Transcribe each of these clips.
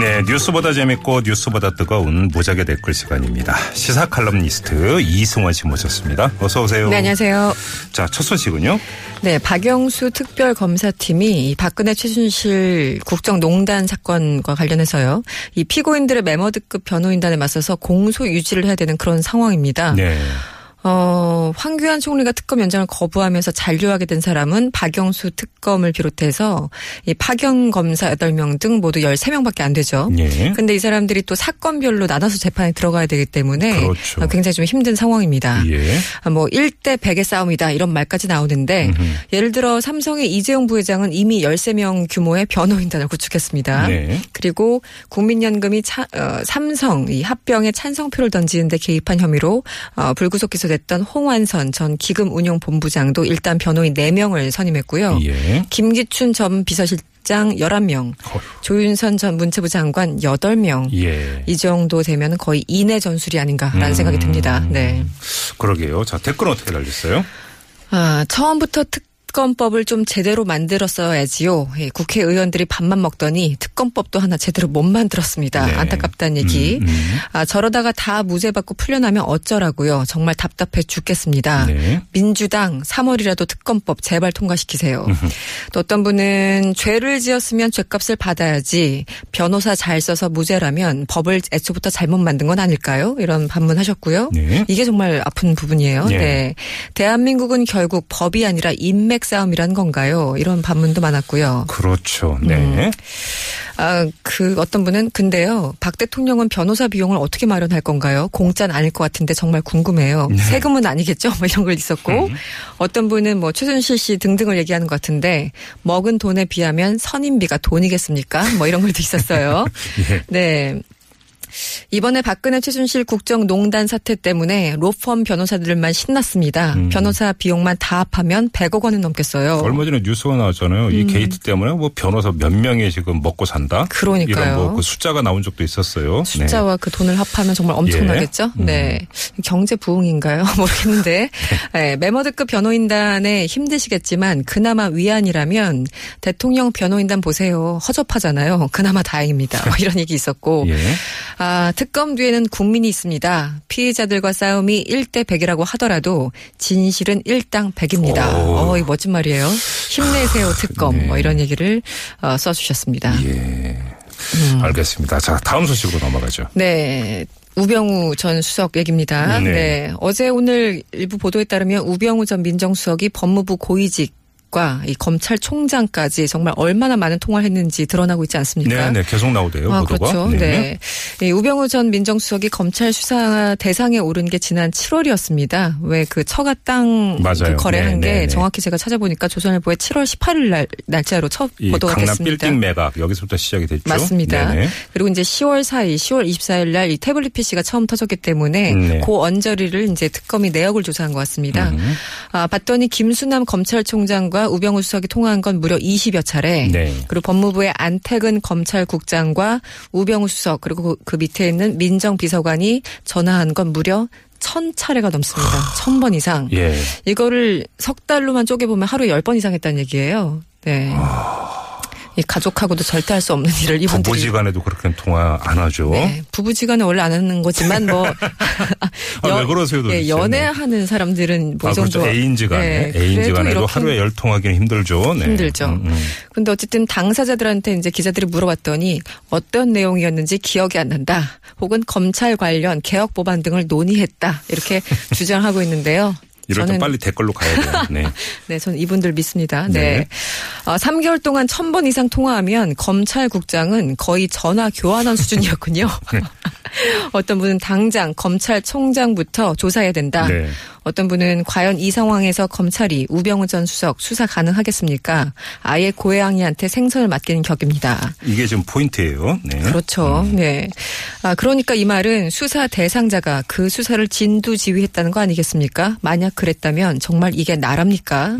네, 뉴스보다 재밌고 뉴스보다 뜨거운 무작위 댓글 시간입니다. 시사 칼럼니스트 이승원 씨 모셨습니다. 어서 오세요. 네, 안녕하세요. 자, 첫 소식은요? 네, 박영수 특별검사팀이 박근혜 최순실 국정농단 사건과 관련해서요. 이 피고인들의 매머드급 변호인단에 맞서서 공소 유지를 해야 되는 그런 상황입니다. 네. 황교안 총리가 특검 연장을 거부하면서 잔류하게 된 사람은 박영수 특검을 비롯해서 이 파견 검사 8명 등 모두 13명밖에 안 되죠. 그런데 예. 이 사람들이 또 사건별로 나눠서 재판에 들어가야 되기 때문에 그렇죠. 굉장히 좀 힘든 상황입니다. 예. 뭐 1대 100의 싸움이다 이런 말까지 나오는데 예를 들어 삼성의 이재용 부회장은 이미 13명 규모의 변호인단을 구축했습니다. 예. 그리고 국민연금이 삼성 이 합병에 찬성표를 던지는데 개입한 혐의로 불구속 기소 됐던 홍완선 전 기금운용본부장도 일단 변호인 4명을 선임했고요. 예. 김기춘 전 비서실장 11명, 조윤선 전 문체부 장관 8명. 예. 이 정도 되면 거의 인해 전술이 아닌가라는 생각이 듭니다. 네. 그러게요. 자, 댓글은 어떻게 달렸어요? 처음부터 특검법을 좀 제대로 만들었어야지요. 예, 국회의원들이 밥만 먹더니 특검법도 하나 제대로 못 만들었습니다. 네. 안타깝다는 얘기. 저러다가 다 무죄받고 풀려나면 어쩌라고요. 정말 답답해 죽겠습니다. 네. 민주당 3월이라도 특검법 제발 통과시키세요. 또 어떤 분은 죄를 지었으면 죄값을 받아야지 변호사 잘 써서 무죄라면 법을 애초부터 잘못 만든 건 아닐까요? 이런 반문하셨고요. 네. 이게 정말 아픈 부분이에요. 네. 네. 대한민국은 결국 법이 아니라 인맥 싸움이란 건가요? 이런 반문도 많았고요. 그렇죠. 네. 어떤 분은 근데요. 박 대통령은 변호사 비용을 어떻게 마련할 건가요? 공짜는 아닐 것 같은데 정말 궁금해요. 네. 세금은 아니겠죠? 뭐 이런 걸 있었고 어떤 분은 뭐 최순실 씨 등등을 얘기하는 것 같은데 먹은 돈에 비하면 선임비가 돈이겠습니까? 뭐 이런 것도 있었어요. 예. 네. 이번에 박근혜 최순실 국정농단 사태 때문에 로펌 변호사들만 신났습니다. 변호사 비용만 다 합하면 100억 원은 넘겠어요. 얼마 전에 뉴스가 나왔잖아요. 이 게이트 때문에 뭐 변호사 몇 명이 지금 먹고 산다. 그러니까요. 이런 뭐 그 숫자가 나온 적도 있었어요. 숫자와 네. 그 돈을 합하면 정말 엄청나겠죠. 예. 네, 경제 부흥인가요? 모르겠는데 네. 매머드급 변호인단에 힘드시겠지만 그나마 위안이라면 대통령 변호인단 보세요. 허접하잖아요. 그나마 다행입니다. 뭐 이런 얘기 있었고. 예. 특검 뒤에는 국민이 있습니다. 피해자들과 싸움이 1대 100이라고 하더라도 진실은 1당 100입니다. 이 멋진 말이에요. 힘내세요 특검. 네. 뭐 이런 얘기를 써주셨습니다. 예, 알겠습니다. 자, 다음 소식으로 넘어가죠. 네. 우병우 전 수석 얘기입니다. 네. 네. 어제 오늘 일부 보도에 따르면 우병우 전 민정수석이 법무부 고위직 과 이 검찰총장까지 정말 얼마나 많은 통화를 했는지 드러나고 있지 않습니까? 네, 계속 나오대요. 보도가. 그렇죠. 네. 네. 우병우 전 민정수석이 검찰 수사 대상에 오른 게 지난 7월이었습니다. 왜 그 처가 땅 그 거래한 게 정확히 제가 찾아보니까 조선일보에 7월 18일 날짜로 첫 보도가 강남 됐습니다. 빌딩 매각 여기서부터 시작이 됐죠. 맞습니다. 네네. 그리고 이제 10월 24일 날 이 태블릿 PC가 처음 터졌기 때문에 그 언저리를 이제 특검이 내역을 조사한 것 같습니다. 봤더니 김수남 검찰총장과 우병우 수석이 통화한 건 무려 20여 차례. 네. 그리고 법무부의 안태근 검찰국장과 우병우 수석 그리고 그 밑에 있는 민정비서관이 전화한 건 무려 1000차례가 넘습니다. 1000번 이상. 예. 이거를 석 달로만 쪼개보면 하루에 10번 이상 했다는 얘기예요. 네. 이 가족하고도 절대 할 수 없는 일을 이분들이. 부부지간에도 그렇게 통화 안 하죠. 네, 부부지간에 원래 안 하는 거지만 뭐. 왜 그러세요, 도대체. 예, 연애하는 사람들은 뭐 이 정도. 그렇죠. 애인지간에. 네, 애인지간에도 하루에 10통하기는 힘들죠. 네. 힘들죠. 근데 어쨌든 당사자들한테 이제 기자들이 물어봤더니 어떤 내용이었는지 기억이 안 난다. 혹은 검찰 관련 개혁 법안 등을 논의했다. 이렇게 주장하고 있는데요. 이럴 때 빨리 댓글로 가야 돼요. 네. 네, 전 이분들 믿습니다. 네. 3개월 동안 1000번 이상 통화하면 검찰국장은 거의 전화 교환원 수준이었군요. 네. 어떤 분은 당장 검찰총장부터 조사해야 된다. 네. 어떤 분은 과연 이 상황에서 검찰이 우병우 전 수석 수사 가능하겠습니까? 아예 고양이한테 생선을 맡기는 격입니다. 이게 지금 포인트예요. 네. 그렇죠. 네. 그러니까 이 말은 수사 대상자가 그 수사를 진두지휘했다는 거 아니겠습니까? 만약 그랬다면 정말 이게 나랍니까?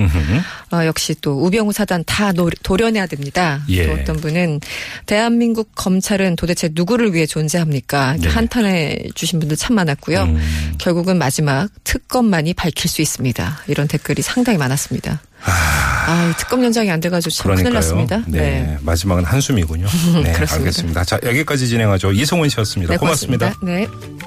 역시 또 우병우 사단 다 도려내야 됩니다. 예. 또 어떤 분은 대한민국 검찰은 도대체 누구를 위해 존재합니까? 네. 한탄해 주신 분들 참 많았고요. 결국은 마지막 특검만이 밝힐 수 있습니다. 이런 댓글이 상당히 많았습니다. 특검 연장이 안 돼가지고 참 큰일 났습니다. 네. 마지막은 한숨이군요. 네, 그렇습니다. 알겠습니다. 자, 여기까지 진행하죠. 이승원 씨였습니다. 네, 고맙습니다. 고맙습니다. 네.